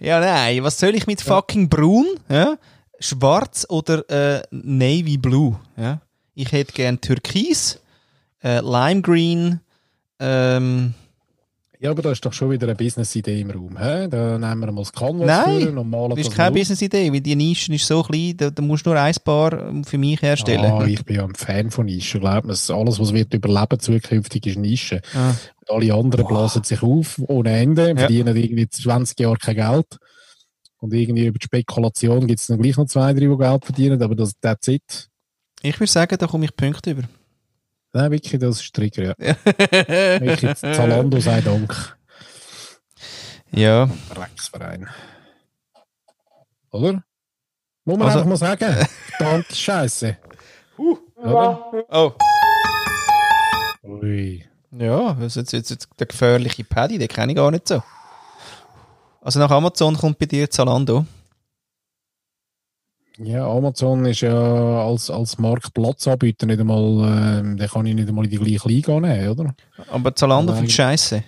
Ja, nein, was soll ich mit fucking braun, ja? Schwarz oder äh, Navy Blue? Ja? Ich hätte gern Türkis, äh, Lime Green. Ähm. Ja, aber da ist doch schon wieder eine Business-Idee im Raum. He? Da nehmen wir mal das Canvas für und malen das. Nein, das ist keine Business-Idee, weil die Nische ist so klein, da, da musst du nur ein paar für mich herstellen. Ah, ich bin ja ein Fan von Nischen. Glaub mir, alles, was wird überleben zukünftig, ist Nische. Ah. Alle anderen blasen sich auf ohne Ende, verdienen ja. irgendwie zwanzig Jahre kein Geld. Und irgendwie über die Spekulation gibt es dann gleich noch zwei, drei, die Geld verdienen, aber das that's it. Ich würde sagen, da komme ich Punkte über. Nein, wirklich, das ist Trigger, ja. Wirklich, Zalando sei Dank. Ja. Drecksverein. Oder? Muss man also, einfach mal sagen. Verdammt Scheiße. Uh, oder? Oh. Ui. Ja, das ist jetzt, jetzt der gefährliche Paddy, den kenne ich gar nicht so. Also nach Amazon kommt bei dir Zalando. Ja, Amazon ist ja als, als Marktplatzanbieter nicht einmal, äh, den kann ich nicht einmal in die gleiche Liga nehmen, oder? Aber Zalando finde ich scheiße.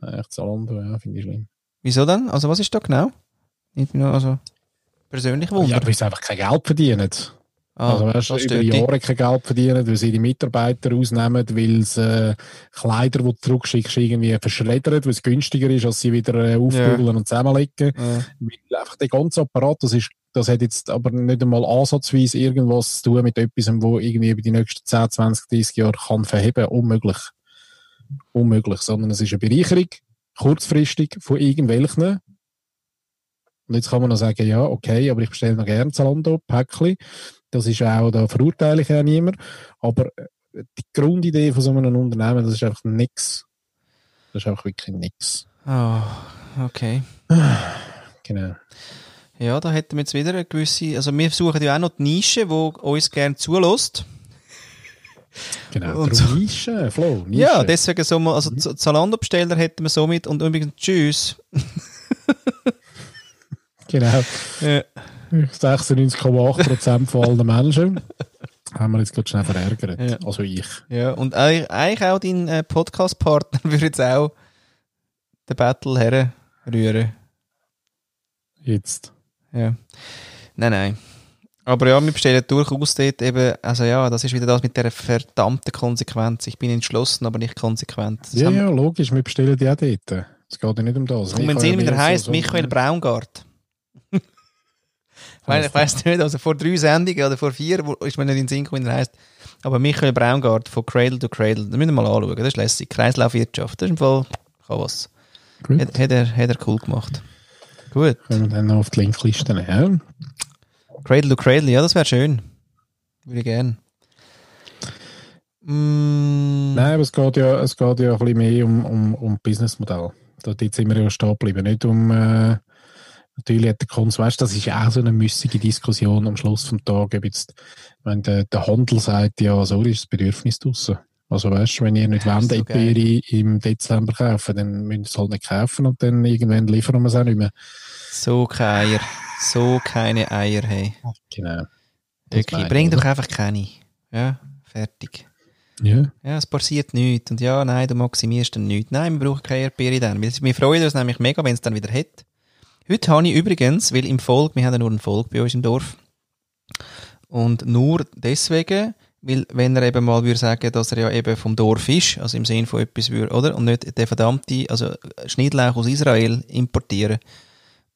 Nein, echt Zalando, ja, finde ich schlimm. Wieso denn? Also was ist da genau? Nicht nur, also persönlich Wunder. Ja, weil sie einfach kein Geld verdienen. Ah, also weißt du, über Jahre kein Geld verdienen, weil sie die Mitarbeiter ausnehmen, weil sie äh, Kleider, die du zurückschickst, irgendwie verschleddern, weil es günstiger ist, als sie wieder äh, aufbuddeln ja. und zusammenlegen. Ja. Weil einfach der ganze Apparat, das ist Das hat jetzt aber nicht einmal ansatzweise irgendwas zu tun mit etwas, wo irgendwie über die nächsten zehn, zwanzig, dreissig Jahre kann verheben. Unmöglich. Unmöglich. Sondern es ist eine Bereicherung, kurzfristig, von irgendwelchen. Und jetzt kann man noch sagen, ja, okay, aber ich bestelle noch gerne Zalando, Päckchen. Das ist auch, da verurteile ich ja niemand. Aber die Grundidee von so einem Unternehmen, das ist einfach nichts. Das ist einfach wirklich nichts. Ah, oh, okay. Genau. Ja, da hätten wir jetzt wieder eine gewisse... Also wir suchen ja auch noch die Nische, die uns gerne zulässt. Genau, und so. Nische, Flo, Nische. Ja, deswegen so mal... Also Z- Zalando-Besteller hätten wir somit und übrigens tschüss. Genau. Ja. sechsundneunzig Komma acht Prozent von allen Menschen haben wir jetzt gerade schnell verärgert. Ja. Also ich. Ja, und eigentlich auch dein Podcast-Partner würde jetzt auch den Battle herrühren. Jetzt. Ja. Nein, nein. Aber ja, wir bestellen durchaus dort eben, also ja, das ist wieder das mit dieser verdammten Konsequenz. Ich bin entschlossen, aber nicht konsequent. Das ja, ja, logisch, wir bestellen die auch dort. Es geht ja nicht um das. Und wenn es wieder heisst, so Michael Braungart. ich weiss, ich weiss nicht, also vor drei Sendungen oder vor vier, wo, ist mir nicht in den Sinn gekommen, wenn er heisst, aber Michael Braungart von Cradle to Cradle, da müssen wir mal anschauen, das ist lässig. Kreislaufwirtschaft, das ist im Fall, kann was. Hat, hat, er, hat er cool gemacht. Gut. Können wir dann noch auf die Linkliste nehmen. Cradle to Cradle, ja, das wäre schön. Würde ich gerne. Mm. Nein, aber es geht ja, es geht ja ein bisschen mehr um, um, um Businessmodell. Da sind wir ja stehen geblieben. Nicht um, äh, natürlich hat der Kunst, weißt du, das ist auch so eine müßige Diskussion am Schluss des Tages. Jetzt, wenn der, der Handel sagt, ja, so ist das Bedürfnis draussen. Also weißt du, wenn ihr nicht wollt, Epiri im Dezember kaufen, dann müsst ihr es halt nicht kaufen und dann irgendwann liefern wir es auch nicht mehr. So keine Eier. So keine Eier, hey. Genau. Okay, bring doch einfach keine. Ja, fertig. Ja. Ja, es passiert nichts. Und ja, nein, du maximierst dann nichts. Nein, wir brauchen keine Epiri dann. Wir freuen uns nämlich mega, wenn es dann wieder hat. Heute habe ich übrigens, weil im Volk, wir haben ja nur einen Volk bei uns im Dorf. Und nur deswegen... Weil, wenn er eben mal würde sagen, dass er ja eben vom Dorf ist, also im Sinn von etwas würde, oder? Und nicht den verdammten, also Schnittlauch aus Israel importieren,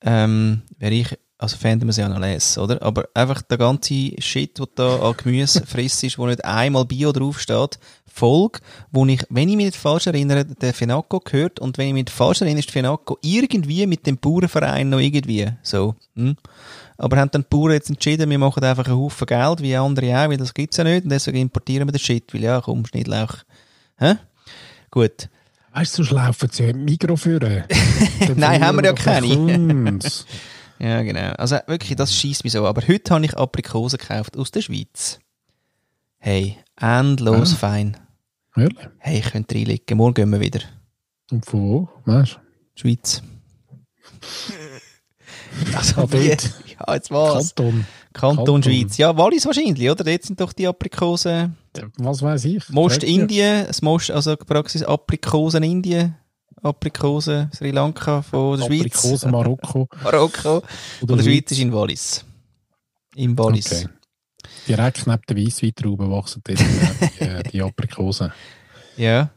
ähm, wäre ich, also fände man es ja noch lesen, oder? Aber einfach der ganze Shit, der da an Gemüse frisst ist, wo nicht einmal Bio draufsteht, Folge, wo ich, wenn ich mich nicht falsch erinnere, den Fenaco gehört, und wenn ich mich nicht falsch erinnere, ist Fenaco irgendwie mit dem Bauernverein noch irgendwie, so, hm? Aber haben dann die Bauern jetzt entschieden, wir machen einfach einen Haufen Geld, wie andere auch, weil das gibt's ja nicht. Und deswegen importieren wir den Shit, weil ja, komm, Schnittlauch. Hä? Gut. Weißt du, sonst laufen sie ja im Mikro führen. Nein, haben wir ja keine. Ja, genau. Also wirklich, das schießt mich so. Aber heute habe ich Aprikosen gekauft aus der Schweiz. Hey, endlos ah. fein. Ehrlich? Hey, ich könnte reinlegen. Morgen gehen wir wieder. Und von wo? Weißt du? Schweiz. Also, wie, ja, jetzt was? Kanton. Kanton. Kanton Schweiz. Ja, Wallis wahrscheinlich, oder? Dort sind doch die Aprikosen. Was weiß ich? Most Indien, das Most, also Praxis Aprikosen Indien. Aprikosen Sri Lanka von der Schweiz. Aprikosen Marokko. Marokko. Oder der Schweiz ist in Wallis. Im Wallis. Okay. Direkt neben der Weissweintraube wachsen dort die, die Aprikosen. Ja.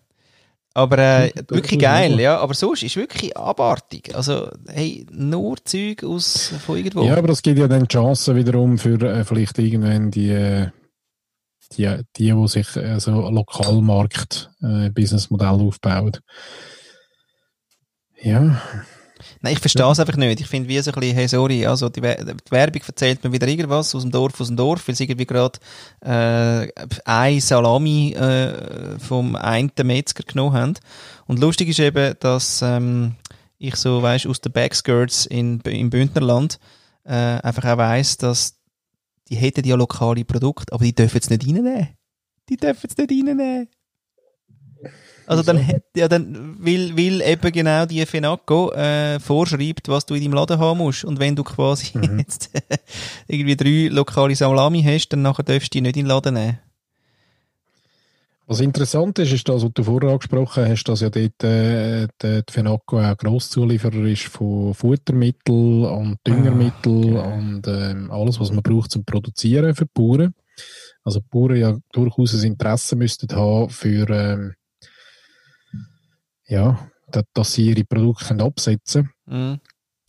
Aber äh, wirklich geil, ja. Aber sonst ist wirklich abartig. Also, hey, nur Zeug aus von irgendwo. Ja, aber das gibt ja dann Chancen wiederum für äh, vielleicht irgendwann die, äh, die, die, die sich äh, so Lokalmarkt-Businessmodell äh, aufbauen. Ja. Nein, ich verstehe es einfach nicht. Ich finde, wie so ein bisschen, hey, sorry, also die, die Werbung erzählt mir wieder irgendwas aus dem Dorf, aus dem Dorf, weil es irgendwie gerade äh, ein Salami äh, vom einen Metzger genommen haben. Und lustig ist eben, dass ähm, ich so, weißt, aus den Backskirts in, im Bündnerland äh, einfach auch weiss, dass die hätten ja lokale Produkte, aber die dürfen es nicht reinnehmen. Die dürfen es nicht reinnehmen. Also dann, ja, dann will, will eben genau die Fenaco äh, vorschreibt, was du in deinem Laden haben musst. Und wenn du quasi mhm. jetzt äh, irgendwie drei lokale Salami hast, dann nachher darfst du die nicht in den Laden nehmen. Was interessant ist, ist das, was du vorher angesprochen hast, dass ja dort äh, die Fenaco auch Grosszulieferer ist von Futtermitteln und Düngermitteln ah, okay. und äh, alles, was man braucht zum Produzieren für die Bauern. Also die Bauern ja durchaus ein Interesse müssten haben für ähm, ja, dass sie ihre Produkte absetzen können. Mm.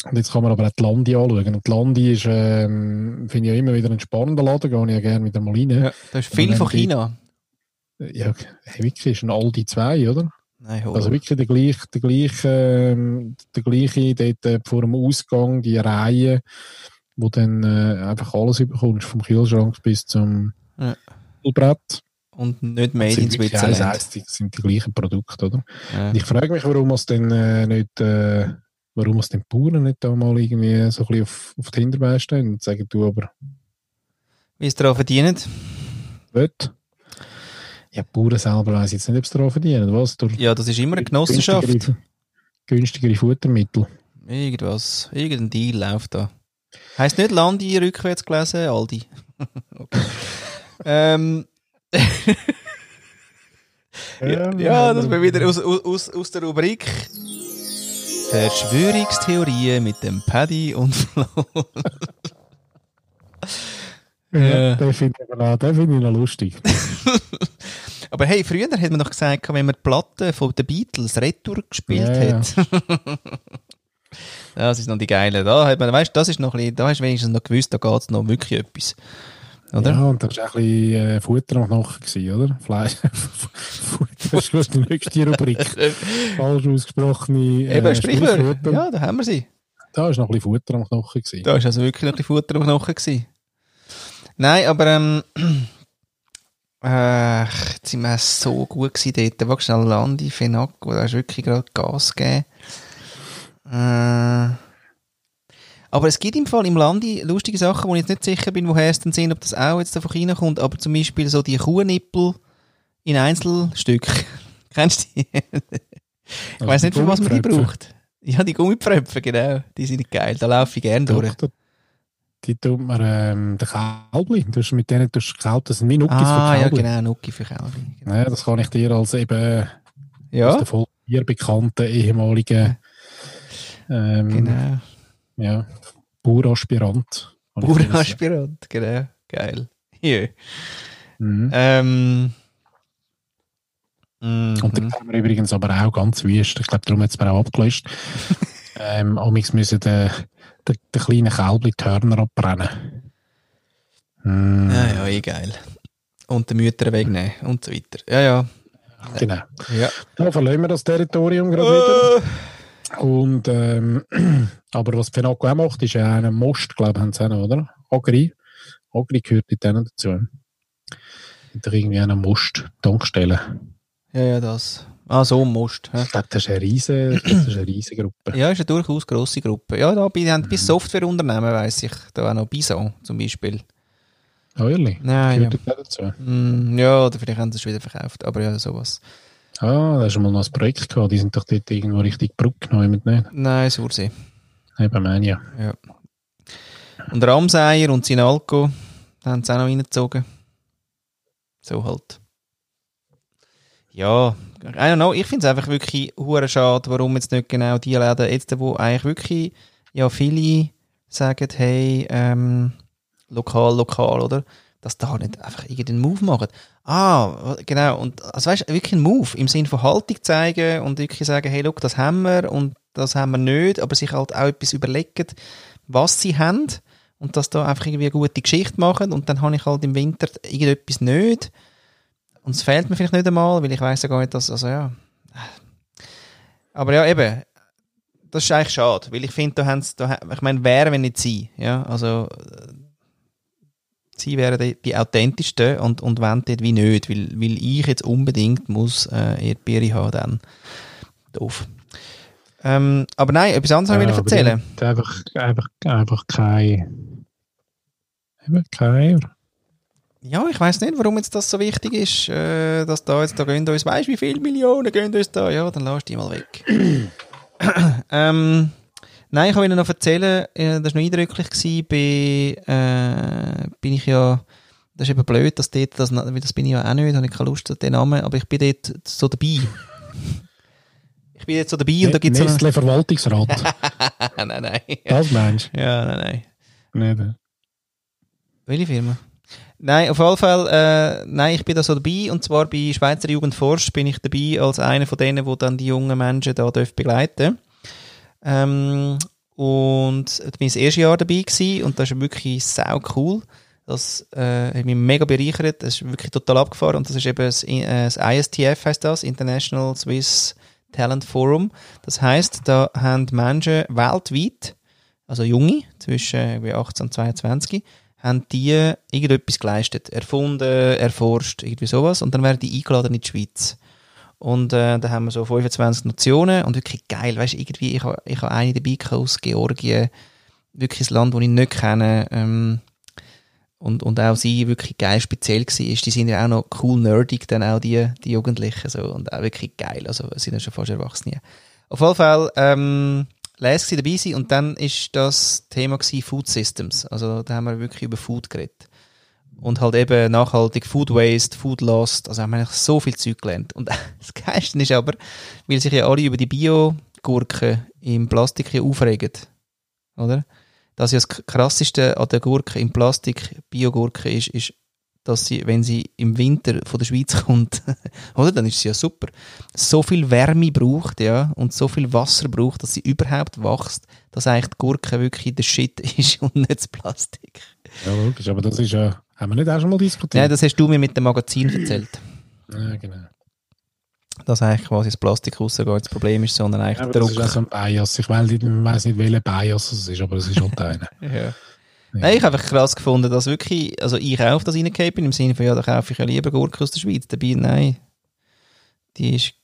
Und jetzt kann man aber auch die Landi anschauen. Und die Landi ist, ähm, finde ich ja immer wieder ein spannender Laden, gehe ich ja gerne wieder mal rein. Ja, das ist viel von China. Die, ja, hey, wirklich, ist ein Aldi zwei, oder? Nein, also wirklich der gleiche, der gleiche, ähm, der gleiche dort äh, vor dem Ausgang, die Reihe, wo dann äh, einfach alles überkommst, vom Kühlschrank bis zum ja. Brett. Und nicht made in Switzerland. Das sind die gleichen Produkte, oder? Ja. Und ich frage mich, warum es denn äh, nicht, äh, warum es den Bauern nicht da mal irgendwie so ein bisschen auf, auf die Hinterbeine stehen und sagen, du aber. Wie es daran verdient? Wird? Ja, die Bauern selber weiss jetzt nicht, ob es daran verdienen. Was? Durch ja, das ist immer eine Genossenschaft. Günstigere, günstigere Futtermittel. Irgendwas. Irgendein Deal läuft da. Heißt nicht Landi rückwärts gelesen, Aldi. ähm. ja, ja, das war wieder aus, aus, aus der Rubrik Verschwörungstheorien mit dem Paddy und Flo. Ja, den finde ich noch lustig. Aber hey, früher hat man doch gesagt, wenn man die Platte von den Beatles retour gespielt ja, hat. Ja. Das ist noch die Geile. Da hat man, weißt, das ist noch ein bisschen, da hast du wenigstens noch gewusst, da geht es noch wirklich etwas. Oder? Ja, und da war auch ein bisschen äh, Futter am Knochen, oder? Fleisch. Das ist die nächste Rubrik. Falsch ausgesprochene äh, Eben, Sprichwörter. Ja, da haben wir sie. Da war noch ein bisschen Futter am Knochen. Da war also wirklich noch ein bisschen Futter am Knochen. Nein, aber ähm, äh, jetzt sind wir so gut gewesen dort. Wachst du schnell Landi, Fenaco, da hast du wirklich gerade Gas gegeben. Äh... Aber es gibt im Fall im Landi lustige Sachen, wo ich jetzt nicht sicher bin, woher es denn sind, ob das auch jetzt von China kommt, aber zum Beispiel so die Kuhnippel in Einzelstück. Kennst du die? Ich also weiss nicht, für was man die braucht. Ja, die Gummipfröpfe, genau. Die sind geil, da laufe ich gerne durch. Die, die tut man ähm, den Kälbli. Du hast mit denen tust du Kälbli. Das sind wie Nuckis ah, für Kälbli. Ah, ja genau, Nucki für Kälbli. Genau. Ja, das kann ich dir als eben ja. aus der voll hier bekannten ehemaligen ähm, genau. Ja, Baueraspirant. Baueraspirant, genau. Geil. Yeah. Mhm. Ähm. Und dann haben wir übrigens aber auch ganz wüst. Ich glaube, darum hat es mir auch abgelöscht. ähm, Amix müssen den, den, den kleinen Kälbli die Hörner abbrennen. Mhm. Ja, ja, eh geil. Und den Mütter wegnehmen und so weiter. Ja, ja. Genau. Ja. Da verlassen wir das Territorium gerade oh. wieder. Und, ähm, aber was Fenaco auch macht, ist ja einen Most, glaube ich, haben sie auch noch, oder? Agri. Agri gehört in denen dazu. Hat er irgendwie einen Most, Tankstelle. Ja, ja, das. Ah, so ein Most. Ja. Ich glaube, das ist eine riesige, das ist eine riesige Gruppe. Ja, ist eine durchaus grosse Gruppe. Ja, da bei, haben bis Softwareunternehmen, weiss ich. Da auch noch Bison, zum Beispiel. Oh, ehrlich? Ja, gehört ja. Dazu. Ja, oder vielleicht haben sie es wieder verkauft. Aber ja, sowas. Ah, da hast du mal noch ein Projekt gehabt. Die sind doch dort irgendwo richtig Brücke genommen, nicht? Nein, Sursee. Eben, meine ja. ja. Und Ramseier und Sinalco, da haben sie auch noch reingezogen. So halt. Ja, I don't know. Ich finde es einfach wirklich hure schade, warum jetzt nicht genau die Läden, jetzt, wo eigentlich wirklich ja viele sagen, hey, ähm, lokal, lokal, oder? Dass da nicht einfach irgendeinen Move machen. Ah, genau. Und, also weißt du, wirklich einen Move im Sinne von Haltung zeigen und wirklich sagen, hey, look, das haben wir und das haben wir nicht, aber sich halt auch etwas überlegen, was sie haben und dass da einfach irgendwie eine gute Geschichte machen und dann habe ich halt im Winter irgendetwas nicht und es fehlt mir vielleicht nicht einmal, weil ich weiss ja gar nicht, dass, also ja. Aber ja, eben, das ist eigentlich schade, weil ich finde, da haben sie, da, ich meine, wer, wenn nicht sie, ja, also sie wären die, die authentischsten und, und wollen dort wie nicht, weil, weil ich jetzt unbedingt muss äh, Erdbeere haben, dann doof. Ähm, aber nein, etwas anderes ja, will ich erzählen. Einfach, einfach, einfach kein... Eben kein... Ja, ich weiss nicht, warum jetzt das so wichtig ist, äh, dass da jetzt, da gehen uns, weißt du, wie viele Millionen gehen uns da? Ja, dann lass die mal weg. ähm... Nein, ich kann Ihnen noch erzählen, das war noch eindrücklich, gewesen, bei, äh, bin ich ja, das ist eben blöd, dass dort, das, das bin ich ja auch nicht, habe ich keine Lust auf den Namen, aber ich bin dort so dabei. Ich bin jetzt so dabei und da gibt es... Nestle Verwaltungsrat. Nein, nein. Das meinst du? Ja, nein, nein. Nein. Welche Firma? Nein, auf jeden Fall, äh, nein, ich bin da so dabei und zwar bei Schweizer Jugend forscht bin ich dabei als einer von denen, die dann die jungen Menschen da begleiten dürfen. Ähm, und da bin ich das erste Jahr dabei gewesen, und das ist wirklich sau cool. Das äh, hat mich mega bereichert, das ist wirklich total abgefahren und das ist eben das, äh, das I S T F heisst das, International Swiss Talent Forum. Das heisst, da haben Menschen weltweit, also Junge, zwischen äh, achtzehn und zweiundzwanzig, haben die irgendetwas geleistet, erfunden, erforscht, irgendwie sowas und dann werden die eingeladen in die Schweiz. Und äh, da haben wir so fünfundzwanzig Nationen und wirklich geil, weißt du, irgendwie, ich habe ich ha eine dabei aus Georgien, wirklich ein Land, das ich nicht kenne ähm, und, und auch sie wirklich geil speziell war, die sind ja auch noch cool nerdig, dann auch die, die Jugendlichen so und auch wirklich geil, also sind ja schon fast Erwachsene. Auf jeden Fall, ähm, lässig dabei sein und dann ist das Thema gewesen, Food Systems, also da haben wir wirklich über Food geredet. Und halt eben nachhaltig, Food Waste, Food Lost, also haben wir so viel Zeug gelernt. Und das Geilste ist aber, weil sich ja alle über die Bio-Gurken im Plastik ja aufregen, oder? Das ja das Krasseste an der Gurke im Plastik, Bio-Gurke ist, ist, dass sie, wenn sie im Winter von der Schweiz kommt, oder? Dann ist sie ja super. So viel Wärme braucht, ja, und so viel Wasser braucht, dass sie überhaupt wächst, dass eigentlich die Gurke wirklich der Shit ist und nicht das Plastik. Ja, logisch, aber das ist ja... Haben wir nicht auch schon mal diskutiert? Nein, das hast du mir mit dem Magazin erzählt. Ja, genau. Dass eigentlich quasi das Plastik rausgeht, das Problem ist, sondern eigentlich ja, der Druck. Das ist auch so ein Bias. Ich weiss nicht, welcher Bias es ist, aber es ist halt einer. Ja. Ja. Nein, ich habe einfach krass gefunden, dass wirklich, also ich auch auf das reingekommen bin, im Sinne von, ja, da kaufe ich ja lieber Gurke aus der Schweiz. Dabei, nein, die ist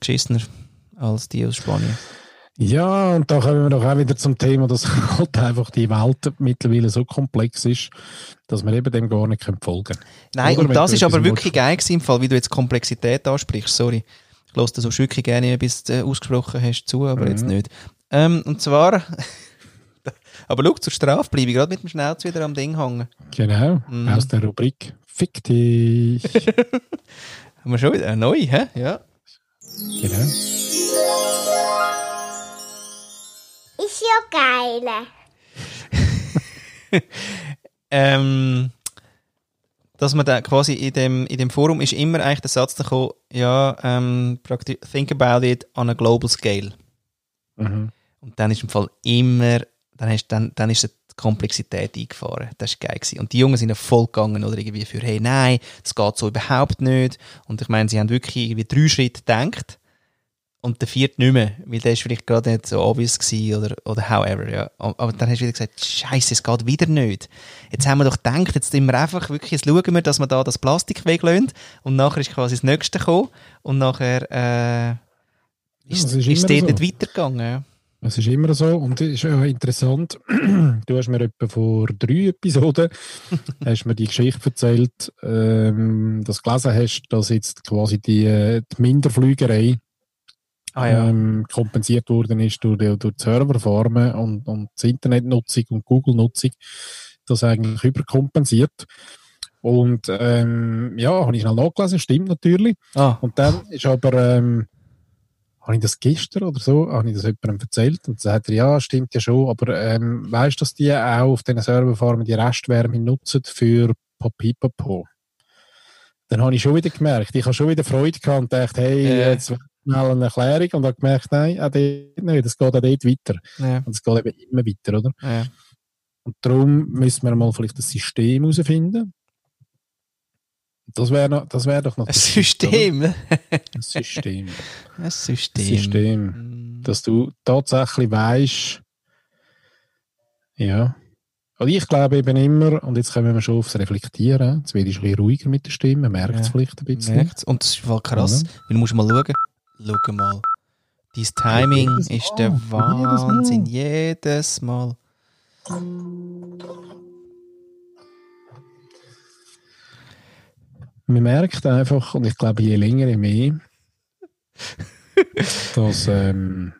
geschissener als die aus Spanien. Ja, und da kommen wir doch auch wieder zum Thema, dass halt einfach die Welt mittlerweile so komplex ist, dass wir eben dem gar nicht folgen können. Nein, oder und das ist aber wirklich geil im Fall, wie du jetzt Komplexität ansprichst, sorry. Ich lasse das so wirklich gerne, bis du äh, ausgesprochen hast, zu, aber mhm. jetzt nicht. Ähm, und zwar, aber schau, zur Strafe bleibe ich gerade mit dem Schnauz wieder am Ding hängen. Genau, mhm. aus der Rubrik Fick dich. Haben wir schon wieder eine neue, hä? Ja. Genau. Ist ja geil. ähm, dass man da quasi in dem, in dem Forum ist immer eigentlich der Satz gekommen, ja, ähm, praktisch, think about it on a global scale. Mhm. Und dann ist im Fall immer, dann ist, dann, dann ist die Komplexität eingefahren. Das war geil gewesen. Und die Jungen sind ja voll gegangen oder irgendwie für, hey, nein, das geht so überhaupt nicht. Und ich meine, sie haben wirklich irgendwie drei Schritte gedacht. Und der vierte nicht mehr, weil der ist vielleicht gerade nicht so obvious gewesen oder, oder however, ja. Aber dann hast du wieder gesagt, Scheiße, es geht wieder nicht. Jetzt haben wir doch gedacht, jetzt schauen wir einfach wirklich, jetzt schauen wir, dass wir da das Plastik weglösen und nachher ist quasi das Nächste gekommen und nachher äh, ist, ja, ist, ist dort so. Nicht weitergegangen. Es ist immer so und es ist ja interessant, du hast mir etwa vor drei Episoden hast mir die Geschichte erzählt, ähm, dass du gelesen hast, dass jetzt quasi die, die Minderflügerei Ah, ja. ähm, kompensiert worden ist durch die, durch die Serverfarmen und, und die Internetnutzung und Google-Nutzung, das eigentlich überkompensiert. Und ähm, ja, habe ich schnell nachgelesen, stimmt natürlich. Ah. Und dann ist aber, ähm, habe ich das gestern oder so, habe ich das jemandem erzählt und dann sagt er, ja, stimmt ja schon, aber ähm, weißt du, dass die auch auf diesen Serverfarmen die Restwärme nutzen für Papipapo? Dann habe ich schon wieder gemerkt, ich habe schon wieder Freude gehabt und dachte, hey, äh. jetzt schnell eine Erklärung und habe gemerkt, nein, auch dort nicht, das geht auch dort weiter. Ja. Und es geht eben immer weiter, oder? Ja. Und darum müssen wir mal vielleicht ein System herausfinden. Das wäre noch, das wäre doch noch... Ein System? Ein System. Ein System. System. Dass du tatsächlich weißt, ja... Also ich glaube eben immer, und jetzt kommen wir schon aufs Reflektieren, jetzt werde ich ein bisschen ruhiger mit der Stimme, man merkt es ja, vielleicht ein bisschen. Merkt's. Und das ist voll krass, ja. Weil du musst mal schauen. Schau mal, dein Timing ja, ist mal. Der Wahnsinn, jedes Mal. Jedes Mal. Man merkt einfach, und ich glaube je länger je mehr, dass ähm,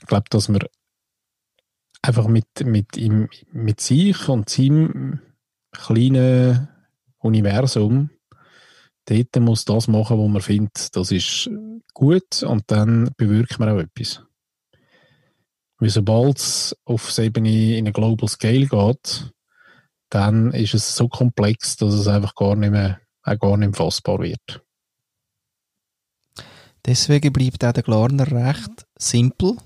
ich glaube, dass wir einfach mit, mit, ihm, mit sich und seinem kleinen Universum dort muss das machen, was man findet, das ist gut und dann bewirkt man auch etwas. Weil sobald es auf die Ebene in eine Global Scale geht, dann ist es so komplex, dass es einfach gar nicht mehr, auch gar nicht mehr fassbar wird. Deswegen bleibt auch der Glarner recht simpel.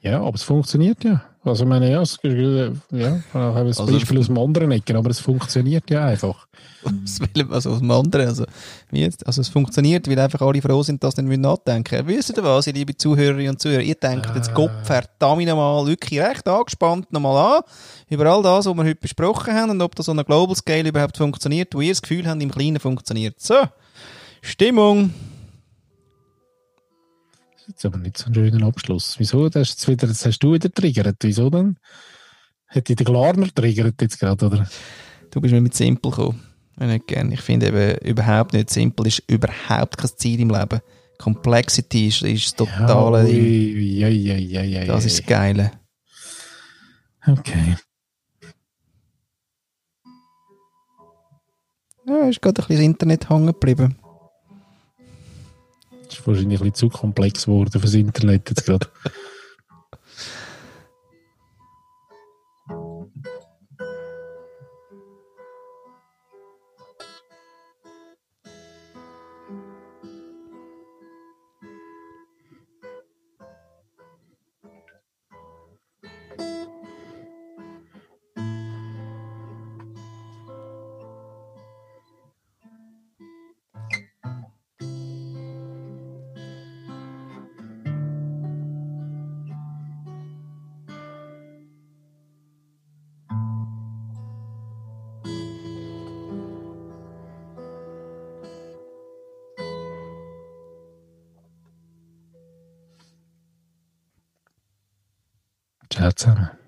Ja, aber es funktioniert ja. Also ich meine, ja, es, ja, ich habe ein also, Beispiel aus dem anderen Ecken, aber es funktioniert ja einfach. Also aus dem anderen, also wie jetzt? Also es funktioniert, weil einfach alle froh sind, dass sie nicht nachdenken müssen. Wisst ihr was, liebe Zuhörerinnen und Zuhörer, ihr denkt jetzt, äh. Gott verdammt nochmal wirklich recht angespannt nochmal an, über all das, was wir heute besprochen haben und ob das an der Global Scale überhaupt funktioniert, wo ihr das Gefühl habt, im Kleinen funktioniert. So, Stimmung. Jetzt aber nicht so einen schönen Abschluss. Wieso? Das hast, wieder, das hast du wieder triggert. Wieso denn? Hätte ich den Glarner triggert jetzt gerade, oder? Du bist mir mit simpel gekommen. Ich nicht gerne. Ich finde eben überhaupt nicht simpel. Ist überhaupt kein Ziel im Leben. Complexity ist, ist das totale ja, Ding. Ja, ja, ja, ja, das ist das Geile. Okay. Ja, ist gerade ein bisschen das Internet hängen geblieben. Das ist wahrscheinlich ein bisschen zu komplex geworden fürs Internet jetzt gerade. That's it.